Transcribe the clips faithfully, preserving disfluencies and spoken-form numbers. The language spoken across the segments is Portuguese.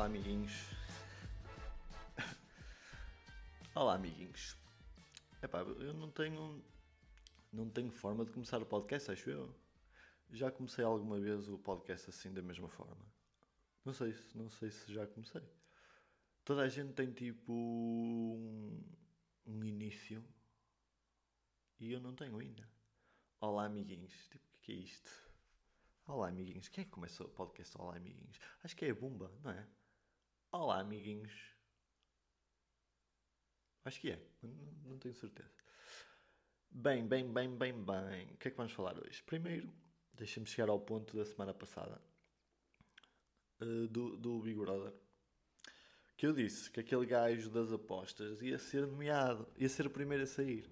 Olá, amiguinhos. Olá, amiguinhos. Epá, eu não tenho... Não tenho forma de começar o podcast, acho eu. Já comecei alguma vez o podcast assim, da mesma forma? Não sei se, não sei se já comecei. Toda a gente tem tipo um, um início e eu não tenho ainda. Olá, amiguinhos. Tipo, o que é isto? Olá, amiguinhos. Quem é que começou o podcast Olá, amiguinhos? Acho que é a Bumba, não é? Olá, amiguinhos. Acho que é. Não, não tenho certeza. Bem, bem, bem, bem, bem. O que é que vamos falar hoje? Primeiro, deixa-me chegar ao ponto da semana passada. Uh, do, do Big Brother. Que eu disse que aquele gajo das apostas ia ser nomeado. Ia ser o primeiro a sair.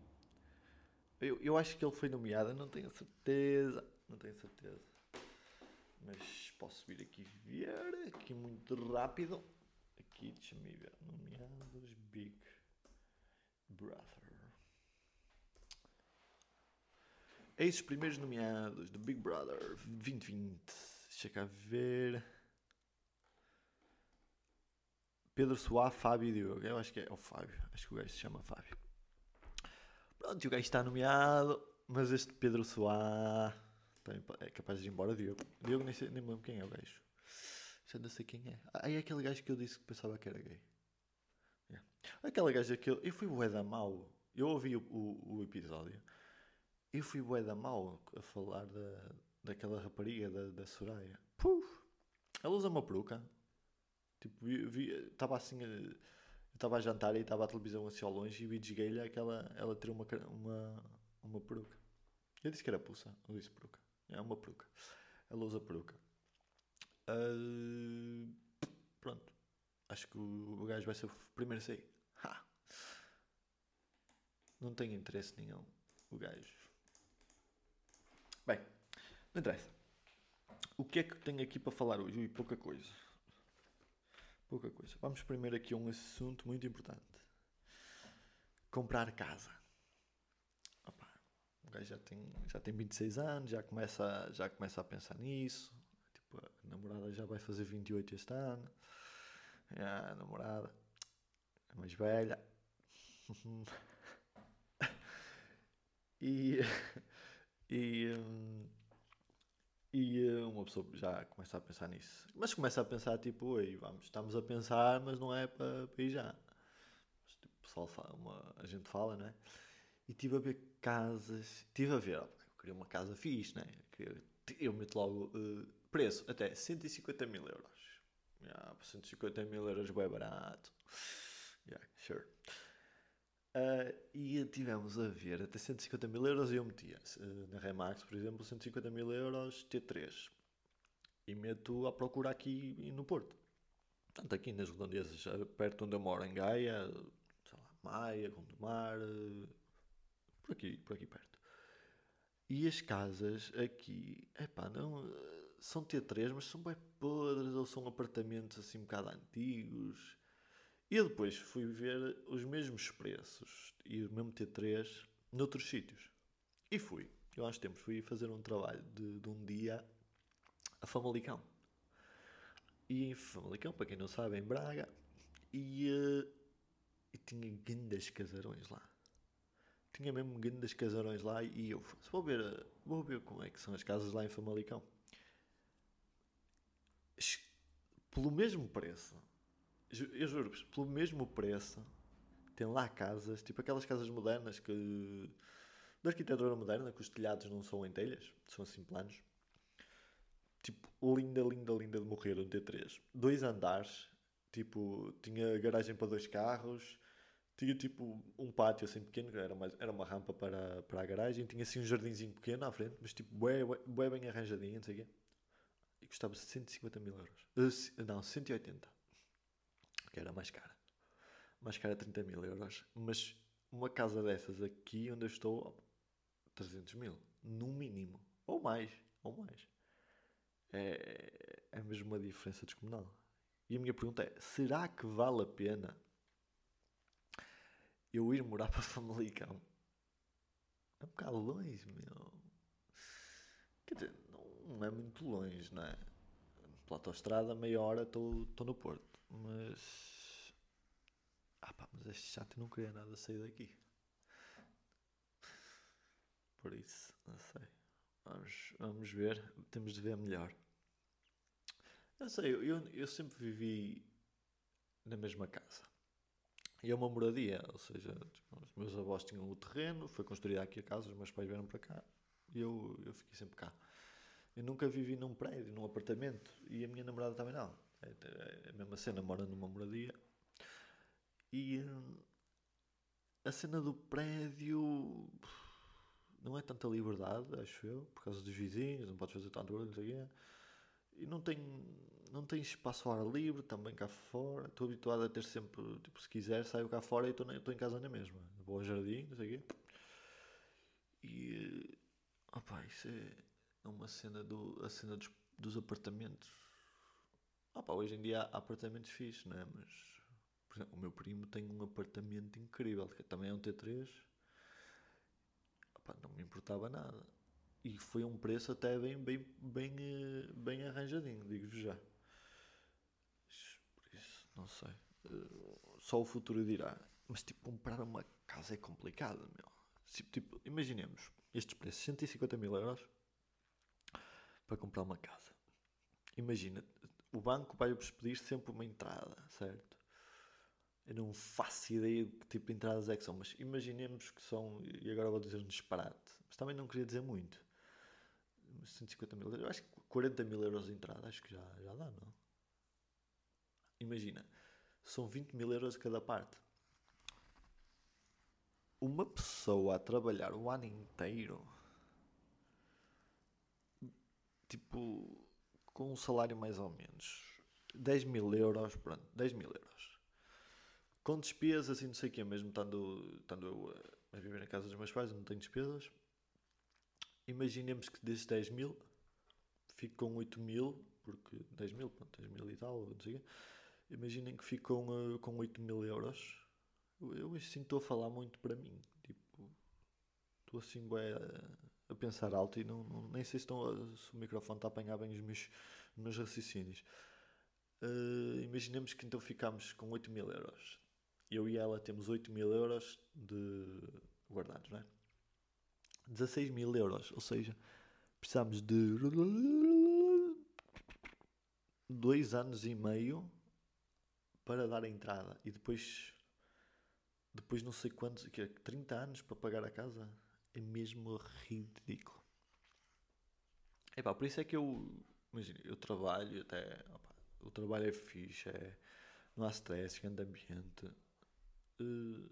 Eu, eu acho que ele foi nomeado. Não tenho certeza. Não tenho certeza. Mas posso vir aqui ver. Aqui muito rápido. Aqui, deixa-me ver. Nomeados Big Brother. Eis os primeiros nomeados do Big Brother vinte vinte. Deixa cá ver. Pedro Soá, Fábio e Diogo. Eu acho que é o Fábio. Acho que o gajo se chama Fábio. Pronto, o gajo está nomeado. Mas este Pedro Soá é capaz de ir embora. Diogo. Diogo nem, sei, nem me lembro quem é o gajo. Já não sei quem é. Ah, é aquele gajo que eu disse que pensava que era gay. É. Aquela gaja que eu... Eu fui bué da mau. Eu ouvi o, o, o episódio. Eu fui bué da mal a falar da, daquela rapariga da, da Soraya. Puf! Ela usa uma peruca. Tipo, eu vi... Estava assim... Eu estava a jantar e estava a televisão assim ao longe e vi desguelha aquela... Ela tirou uma, uma, uma peruca. Eu disse que era pulsa. Eu disse peruca. É uma peruca. Ela usa peruca. Uh, pronto. Acho que o, o gajo vai ser o primeiro a sair. Ha! Não tem interesse nenhum. O gajo... Bem, não interessa. O que é que tenho aqui para falar hoje? Ui, pouca coisa. Pouca coisa. Vamos primeiro aqui a um assunto muito importante. Comprar casa. Opa, o gajo já tem, já tem vinte e seis anos, já começa, já começa a pensar nisso. Tipo, a namorada já vai fazer vinte e oito este ano. A namorada é mais velha. E... E, hum, e hum, uma pessoa já começa a pensar nisso. Mas começa a pensar tipo, oi, vamos, estamos a pensar, mas não é para ir já. Mas, tipo, o pessoal fala, uma, a gente fala, não é? E estive a ver casas. Estive a ver, ó, eu queria uma casa fixe, não é? Eu, eu meto logo uh, preço, até cento e cinquenta mil euros. Yeah, cento e cinquenta mil euros bem barato. Yeah, sure. Uh, e tivemos a ver até cento e cinquenta mil euros e eu metia uh, na Remax, por exemplo, cento e cinquenta mil euros T três e meto à procura aqui no Porto, tanto aqui nas redondezas perto onde eu moro, em Gaia, sei lá, Maia, Gondomar, uh, por aqui, por aqui perto. E as casas aqui, epá, não, uh, são T três, mas são bem podres ou são apartamentos assim um bocado antigos. E depois fui ver os mesmos preços e o mesmo T três noutros sítios. E fui. Eu há uns tempos fui fazer um trabalho de, de um dia a Famalicão. E em Famalicão, para quem não sabe, é em Braga. E, uh, e tinha grandes casarões lá. Tinha mesmo grandes casarões lá e eu vou ver, vou ver como é que são as casas lá em Famalicão. Pelo mesmo preço... Eu juro-vos, pelo mesmo preço, tem lá casas, tipo aquelas casas modernas que... da arquitetura moderna, que os telhados não são em telhas, são assim planos. Tipo, linda, linda, linda de morrer, um T três. Dois andares, tipo, tinha garagem para dois carros, tinha tipo um pátio assim pequeno, era, mais, era uma rampa para, para a garagem, tinha assim um jardinzinho pequeno à frente, mas tipo, bué, bué, bué bem arranjadinho, não sei o quê. E custava cento e cinquenta mil euros. Uh, não, cento e oitenta. Que era mais cara. Mais cara, trinta mil euros. Mas uma casa dessas aqui, onde eu estou, trezentos mil. No mínimo. Ou mais. Ou mais. É, é mesmo uma diferença descomunal. E a minha pergunta é, será que vale a pena eu ir morar para Famalicão? É um bocado longe, meu. Quer dizer, não é muito longe, não é? pela autostrada, meia hora estou no Porto. Mas... Ah pá, mas este chato não queria nada sair daqui. Por isso, não sei. Vamos, vamos ver, temos de ver melhor. Não sei, eu, eu sempre vivi na mesma casa. E é uma moradia, ou seja, os meus avós tinham o terreno, foi construída aqui a casa, os meus pais vieram para cá e eu, eu fiquei sempre cá. Eu nunca vivi num prédio, num apartamento, e a minha namorada também não. É a mesma cena, mora numa moradia. E a cena do prédio não é tanta liberdade, acho eu, por causa dos vizinhos, não podes fazer tanto barulho, não sei o quê. E não tem, não tem espaço ao ar livre também cá fora. Estou habituado a ter sempre, tipo, se quiser saio cá fora e estou, estou em casa na mesma. Vou ao jardim, não sei o quê. E... Opa, isso é uma cena, do, a cena dos, dos apartamentos. Opa, hoje em dia há apartamentos fixos, não é? Mas, por exemplo, o meu primo tem um apartamento incrível, que também é um T três. Opa, não me importava nada. E foi um preço até bem, bem, bem, bem arranjadinho, digo-vos já. Por isso, não sei. Só o futuro dirá. Mas, tipo, comprar uma casa é complicado, meu. Tipo, tipo, imaginemos estes preços, cento e cinquenta mil euros para comprar uma casa. Imagina, o banco vai-vos pedir sempre uma entrada, certo? Eu não faço ideia de que tipo de entradas é que são, mas imaginemos que são, e agora vou dizer um disparate, mas também não queria dizer muito. cento e cinquenta mil euros, eu acho que quarenta mil euros de entrada, acho que já, já dá, não? Imagina, são vinte mil euros de cada parte. Uma pessoa a trabalhar o ano inteiro, tipo, com um salário mais ou menos, dez mil euros, pronto, dez mil euros. Com despesas, assim, não sei o que, mesmo estando, estando eu a, a viver na casa dos meus pais, eu não tenho despesas. Imaginemos que desses dez mil, fico com oito mil, porque dez mil, pronto, dez mil e tal, não sei o quê. Imaginem que fico com, uh, com oito mil euros. Eu, eu assim estou a falar muito para mim, tipo, estou assim bem a, a pensar alto e não, não, nem sei se, estão a, se o microfone está a apanhar bem os meus, os meus raciocínios. Uh, imaginemos que então ficámos com oito mil euros. Eu e ela temos oito mil euros de guardados, não é? dezasseis mil euros, ou seja, precisamos de dois anos e meio para dar a entrada e depois, depois não sei quantos, que é trinta anos para pagar a casa. É mesmo ridículo. Epá, por isso é que eu, imagina, eu trabalho até, opa, o trabalho é fixe, é, não há stress, grande ambiente, uh,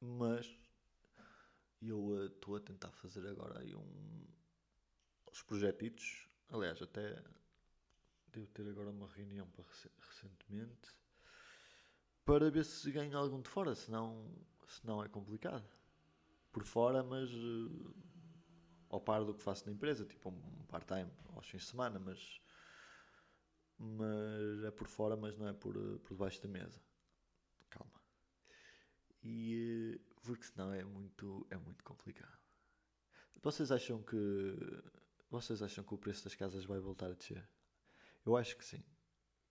mas eu estou uh, a tentar fazer agora aí um, uns projetitos. Aliás, até devo ter agora uma reunião para rec- recentemente para ver se ganho algum de fora, senão, senão é complicado. Por fora, mas uh, ao par do que faço na empresa, tipo um part-time aos fins de semana, mas, mas é por fora, mas não é por, por debaixo da mesa. Calma. E... Uh, porque senão é muito, é muito complicado. Vocês acham que vocês acham que o preço das casas vai voltar a descer? Eu acho que sim.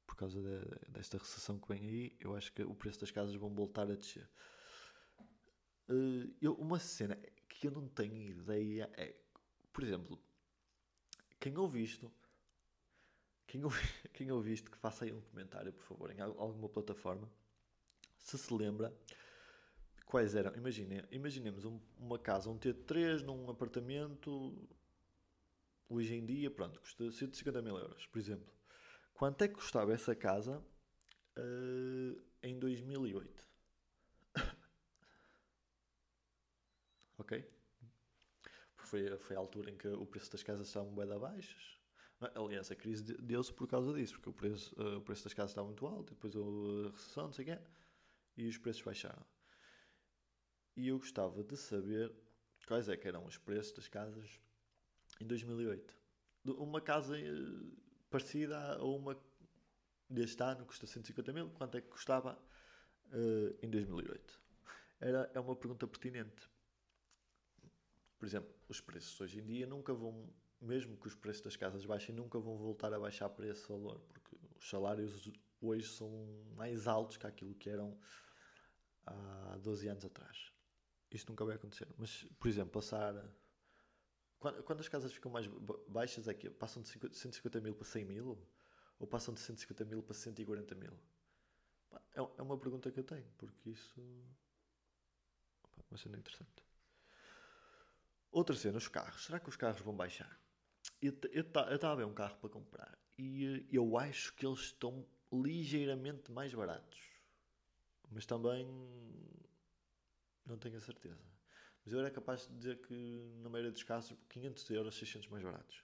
Por causa de, desta recessão que vem aí, eu acho que o preço das casas vão voltar a descer. Uh, eu, uma cena que eu não tenho ideia é... Por exemplo, quem ouve isto... Quem ouve, quem ouve isto, que faça aí um comentário, por favor, em alguma plataforma. Se se lembra... Quais eram? Imagine, imaginemos um, uma casa, um T três num apartamento, hoje em dia, pronto, custa cento e cinquenta mil euros, por exemplo. Quanto é que custava essa casa uh, em dois mil e oito? Ok? Foi, foi a altura em que o preço das casas estava bué de abaixo. Aliás, a crise deu-se por causa disso, porque o preço, uh, o preço das casas estava muito alto, depois houve a recessão, não sei o quê, e os preços baixaram. E eu gostava de saber quais é que eram os preços das casas em dois mil e oito. Uma casa parecida a uma deste ano custa cento e cinquenta mil, quanto é que custava uh, em dois mil e oito? Era, é uma pergunta pertinente. Por exemplo, os preços hoje em dia nunca vão mesmo que os preços das casas baixem, nunca vão voltar a baixar para esse valor, porque os salários hoje são mais altos que aquilo que eram há doze anos atrás. Isto nunca vai acontecer. Mas, por exemplo, passar... Quando, quando as casas ficam mais baixas aqui, passam de cento e cinquenta mil para cem mil? Ou passam de cento e cinquenta mil para cento e quarenta mil? É, é uma pergunta que eu tenho, porque isso... Uma cena interessante. Outra cena, os carros. Será que os carros vão baixar? Eu estava a ver um carro para comprar e eu acho que eles estão ligeiramente mais baratos. Mas também não tenho a certeza. Mas eu era capaz de dizer que na maioria dos casos quinhentos euros, seiscentos mais baratos.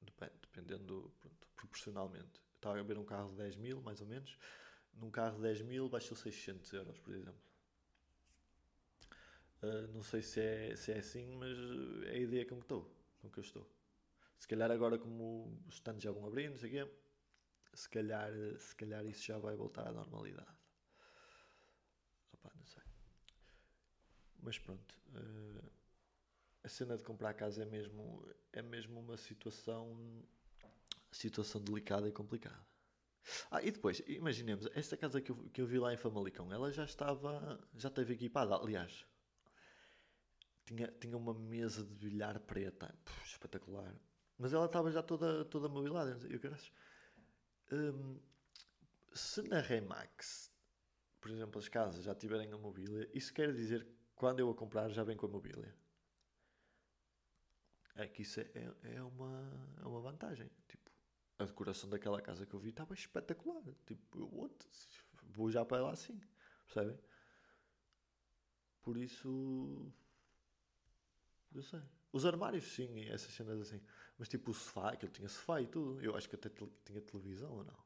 Depende, dependendo, pronto, proporcionalmente. Eu estava a ver um carro de dez mil, mais ou menos. Num carro de dez mil baixou seiscentos euros, por exemplo. Uh, não sei se é, se é assim, mas é a ideia com que, estou, com que eu estou. Se calhar agora, como os stands já vão abrir, não sei o quê, se calhar, se calhar isso já vai voltar à normalidade. Opa, não sei. Mas pronto, uh, a cena de comprar a casa é mesmo, é mesmo uma situação, situação delicada e complicada. Ah, e depois, imaginemos, esta casa que eu, que eu vi lá em Famalicão, ela já estava, já esteve equipada, aliás... Tinha, tinha uma mesa de bilhar preta. Puxa, espetacular. Mas ela estava já toda, toda mobilada. Eu hum, se na Remax, por exemplo, as casas já tiverem a mobília, isso quer dizer que quando eu a comprar já vem com a mobília. É que isso é, é, uma, é uma vantagem. Tipo, a decoração daquela casa que eu vi estava espetacular. Tipo, eu vou já para lá assim. Percebem? Por isso... Eu sei. Os armários, sim, e essas cenas assim. Mas tipo o sofá, aquilo tinha sofá e tudo. Eu acho que até te- tinha televisão ou não?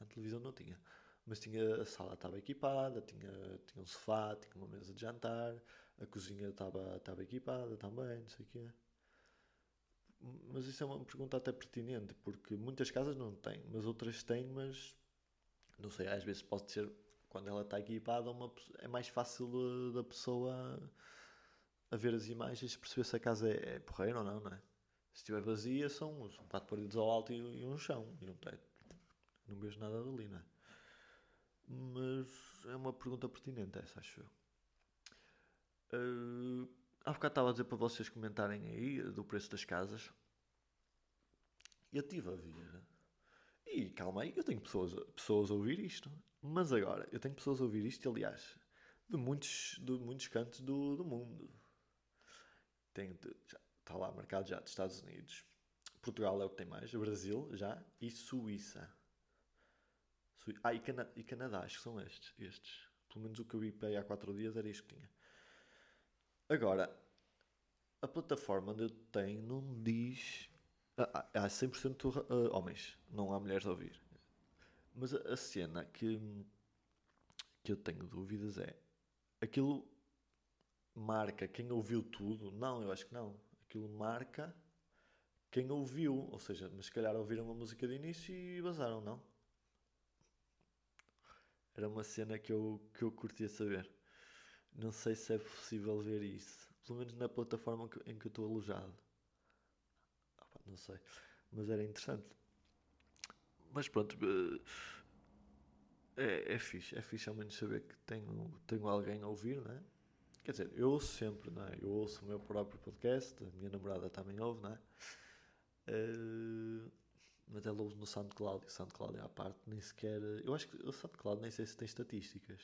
Na televisão não tinha. Mas tinha, a sala estava equipada, tinha, tinha um sofá, tinha uma mesa de jantar, a cozinha estava, estava equipada também, não sei o quê. Mas isso é uma pergunta até pertinente, porque muitas casas não têm, mas outras têm, mas não sei, às vezes pode ser, quando ela está equipada, uma, é mais fácil da pessoa... a ver as imagens, perceber se a casa é, é porreira ou não, não é? Se estiver vazia, são, são quatro paredes ao alto e, e um chão. E um teto. Não vejo nada dali, não é? Mas é uma pergunta pertinente essa, acho eu. Uh, há bocado estava a dizer para vocês comentarem aí do preço das casas. Eu estive a ver. E calma aí, eu tenho pessoas, pessoas a ouvir isto. Mas agora, eu tenho pessoas a ouvir isto, aliás, de muitos, de muitos cantos do, do mundo. Tem, já, está lá marcado já dos Estados Unidos. Portugal é o que tem mais. Brasil, já. E Suíça. Suí- ah, e, Cana- e Canadá. Acho que são estes, estes. Pelo menos o que eu vi há quatro dias era isto que tinha. Agora, a plataforma onde eu tenho não diz... Ah, há cem por cento uh, homens. Não há mulheres a ouvir. Mas a, a cena que, que eu tenho dúvidas é... Aquilo... marca quem ouviu tudo? Não, eu acho que não. Aquilo marca quem ouviu. Ou seja, mas se calhar ouviram uma música de início e vazaram, não? Era uma cena que eu, que eu curtia saber. Não sei se é possível ver isso. Pelo menos na plataforma em que eu estou alojado. Ah, pá, não sei. Mas era interessante. Mas pronto... É, é fixe. É fixe ao menos saber que tenho, tenho alguém a ouvir, não é? Quer dizer, eu ouço sempre, não é? Eu ouço o meu próprio podcast, a minha namorada também ouve, não é? Uh, mas ela ouve no SoundCloud, e o SoundCloud é à parte, nem sequer... Eu acho que o SoundCloud nem sei se tem estatísticas.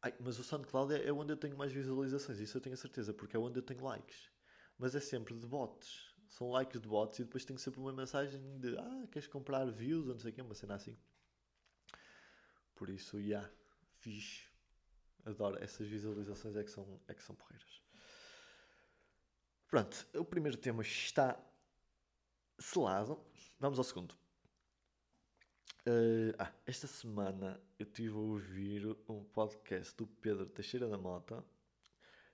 Ai, mas o SoundCloud é, é onde eu tenho mais visualizações, isso eu tenho a certeza, porque é onde eu tenho likes. Mas é sempre de bots, são likes de bots, e depois tenho sempre uma mensagem de ah, queres comprar views, ou não sei o quê, uma cena assim. Por isso, já, yeah, fixe. Adoro, essas visualizações é que são, é que são porreiras. Pronto, o primeiro tema está selado. Vamos ao segundo. Uh, ah, esta semana eu estive a ouvir um podcast do Pedro Teixeira da Mota.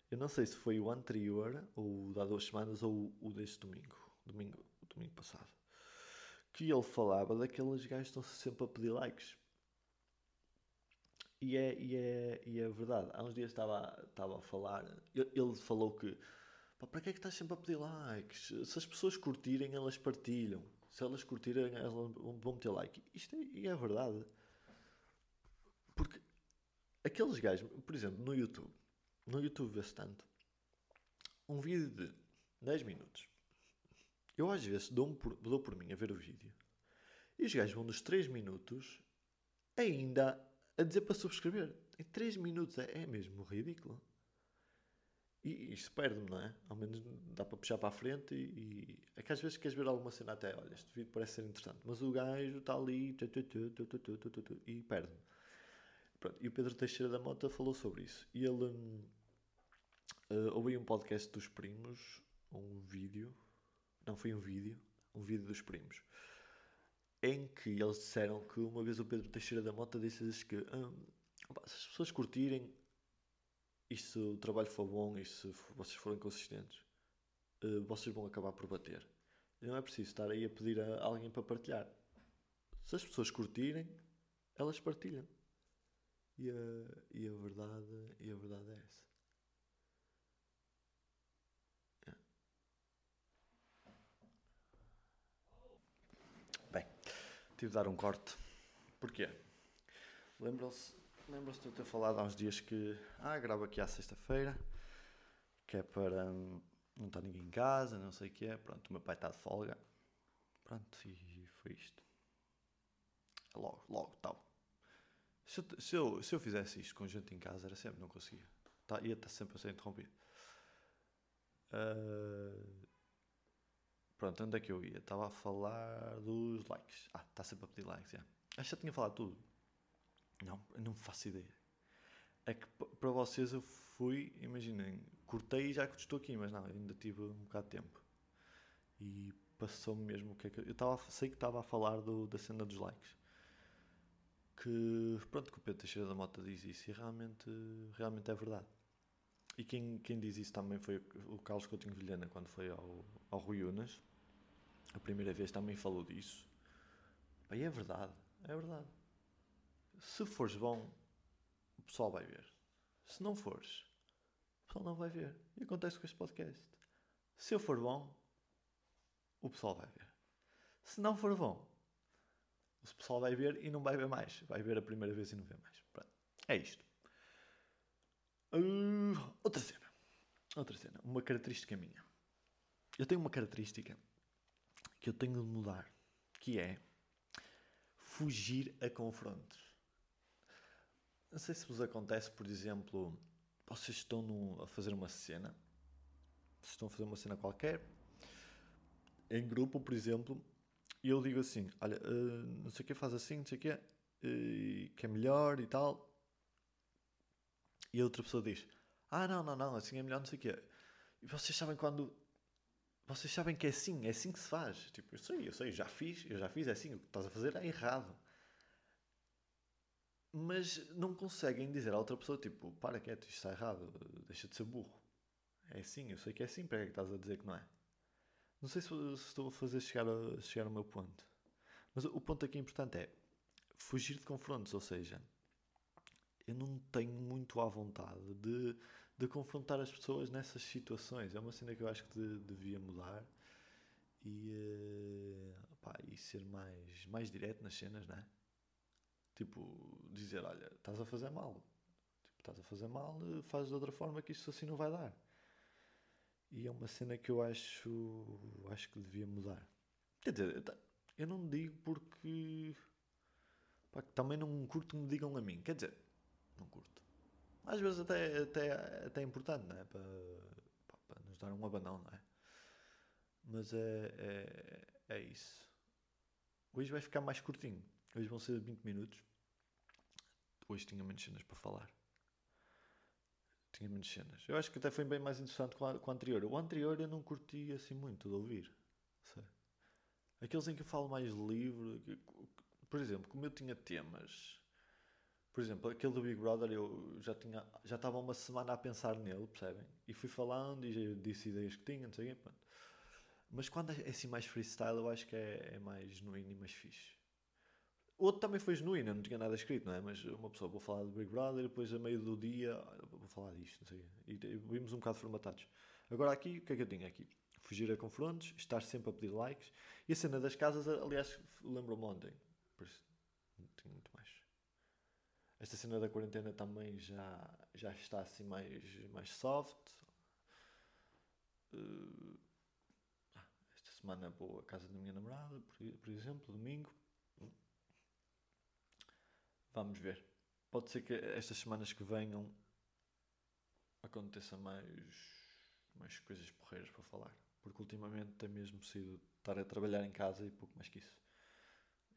Eu não sei se foi o anterior, ou o há duas semanas, ou o deste domingo. Domingo, domingo passado. Que ele falava daqueles gajos que estão sempre a pedir likes. E é, e, é, e é verdade. Há uns dias estava, estava a falar... Ele falou que Pá, para que é que estás sempre a pedir likes? Se as pessoas curtirem, elas partilham. Se elas curtirem, elas vão meter like. Isto é, e é verdade. Porque aqueles gajos, por exemplo, no YouTube, no YouTube vê-se tanto, um vídeo de dez minutos. Eu às vezes dou por, dou por mim a ver o vídeo. E os gajos vão dos três minutos ainda a dizer para subscrever. Em três minutos é, é mesmo ridículo. E isto perde-me, não é? Ao menos dá para puxar para a frente e, e... é que às vezes queres ver alguma cena até, olha, este vídeo parece ser interessante, mas o gajo está ali tu, tu, tu, tu, tu, tu, tu, tu, e perde-me. Pronto, e o Pedro Teixeira da Mota falou sobre isso. E ele hum, uh, ouviu um podcast dos primos, um vídeo, não foi um vídeo, um vídeo dos primos, em que eles disseram que uma vez o Pedro Teixeira da Mota disse que hum, opa, se as pessoas curtirem, e se o trabalho for bom, e se vocês forem consistentes, uh, vocês vão acabar por bater. Não é preciso estar aí a pedir a alguém para partilhar. Se as pessoas curtirem, elas partilham. E a, e a, verdade, e a verdade é essa. Yeah. Bem, tive de dar um corte. Porquê? Lembram-se... Lembro-se de eu ter falado há uns dias que ah, gravo aqui à sexta-feira, que é para hum, não estar ninguém em casa, não sei o que é. Pronto, o meu pai está de folga. Pronto, e foi isto. Logo, logo, tal. Se eu, se eu, se eu fizesse isto com gente em casa, era sempre, não conseguia. Tá, ia estar sempre a ser interrompido. Uh, pronto, onde é que eu ia? Estava a falar dos likes. Ah, está sempre a pedir likes, já. Acho que já tinha falado tudo. Não, não faço ideia. É que para vocês eu fui, imaginem, cortei e já que estou aqui, mas não, ainda tive um bocado de tempo. E passou-me mesmo o que é que eu... eu tava, sei que estava a falar do, da cena dos likes. Que, pronto, que o Pedro Teixeira da Mota diz isso e realmente, realmente é verdade. E quem, quem diz isso também foi o Carlos Coutinho Vilhena, quando foi ao, ao Rui Unas. A primeira vez também falou disso. E é verdade, é verdade. Se fores bom, o pessoal vai ver. Se não fores, o pessoal não vai ver. E acontece com este podcast. Se eu for bom, o pessoal vai ver. Se não for bom, o pessoal vai ver e não vai ver mais. Vai ver a primeira vez e não vê mais. Pronto. É isto. Uh, outra cena. Outra cena. Uma característica minha. Eu tenho uma característica que eu tenho de mudar, que é fugir a confrontos. Não sei se vos acontece, por exemplo, vocês estão no, a fazer uma cena, vocês estão a fazer uma cena qualquer, em grupo, por exemplo, e eu digo assim, olha, uh, não sei o que, faz assim, não sei o que, uh, que é melhor e tal, e a outra pessoa diz, ah, não, não, não, assim é melhor, não sei o que, e vocês sabem quando... Vocês sabem que é assim, é assim que se faz. Tipo, eu sei, eu sei, já fiz, eu já fiz, é assim, o que estás a fazer é errado. Mas não conseguem dizer à outra pessoa, tipo, para quieto, isto está errado, deixa de ser burro. É assim, eu sei que é assim, para que é que estás a dizer que não é? Não sei se, se estou a fazer chegar, a, chegar ao meu ponto. Mas o ponto aqui importante é fugir de confrontos, ou seja, eu não tenho muito à vontade de... de confrontar as pessoas nessas situações. É uma cena que eu acho que de, devia mudar e, uh, opá, e ser mais, mais direto nas cenas, não é? Tipo, dizer, olha, estás a fazer mal. Tipo, estás a fazer mal, fazes de outra forma que isso assim não vai dar. E é uma cena que eu acho, acho que devia mudar. Quer dizer, eu não digo porque... Pá, também não curto que me digam a mim. Quer dizer, não curto. Às vezes até, até, até é importante, não é? Para, para nos dar um abanão, não é? Mas é, é, é isso. Hoje vai ficar mais curtinho. Hoje vão ser vinte minutos. Hoje tinha menos cenas para falar. Tinha menos cenas. Eu acho que até foi bem mais interessante que o anterior. O anterior eu não curti assim muito de ouvir. Sei. Aqueles em que eu falo mais livre. Por exemplo, como eu tinha temas... Por exemplo, aquele do Big Brother, eu já tinha, já estava uma semana a pensar nele, percebem? E fui falando e disse ideias que tinha, não sei o quê, pronto. Mas quando é assim mais freestyle, eu acho que é, é mais genuíno e mais fixe. Outro também foi genuíno, eu não tinha nada escrito, não é? Mas uma pessoa, vou falar do Big Brother, depois a meio do dia, vou falar disto, não sei o quê. E vimos um bocado formatados. Agora aqui, o que é que eu tinha aqui? Fugir a confrontos, estar sempre a pedir likes. E a cena das casas, aliás, lembro-me ontem. Por isso, não tenho muito mais. Esta cena da quarentena também já, já está assim mais, mais soft. Uh, esta semana vou à casa da minha namorada, por, por exemplo, domingo. Vamos ver. Pode ser que estas semanas que venham aconteça mais, mais coisas porreiras para falar. Porque ultimamente tem mesmo sido estar a trabalhar em casa e pouco mais que isso.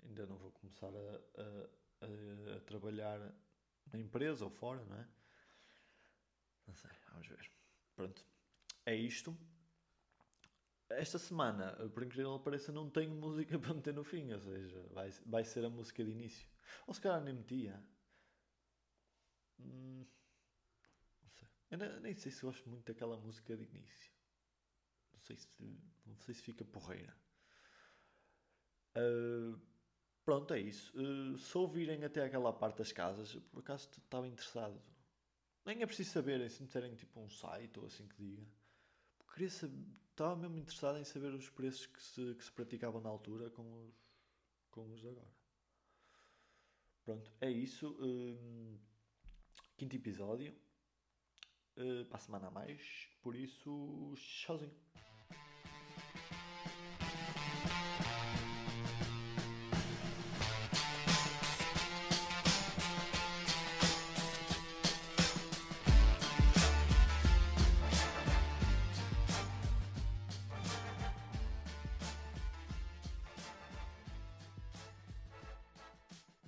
Ainda não vou começar a, a, a trabalhar na empresa ou fora, não é? Não sei, vamos ver. Pronto, é isto. Esta semana, por incrível que pareça, não tenho música para meter no fim, ou seja, vai, vai ser a música de início. Ou se calhar nem metia. Hum, não sei. Eu não, nem sei se gosto muito daquela música de início. Não sei se, não sei se fica porreira. Uh, pronto, é isso. Uh, se ouvirem até aquela parte das casas, por acaso estava interessado. Nem é preciso saberem, se me disserem tipo um site ou assim que diga. Queria saber, estava mesmo interessado em saber os preços que se, que se praticavam na altura com os, com os de agora. Pronto, é isso. Uh, quinto episódio. Uh, para a semana a mais. Por isso, tchauzinho.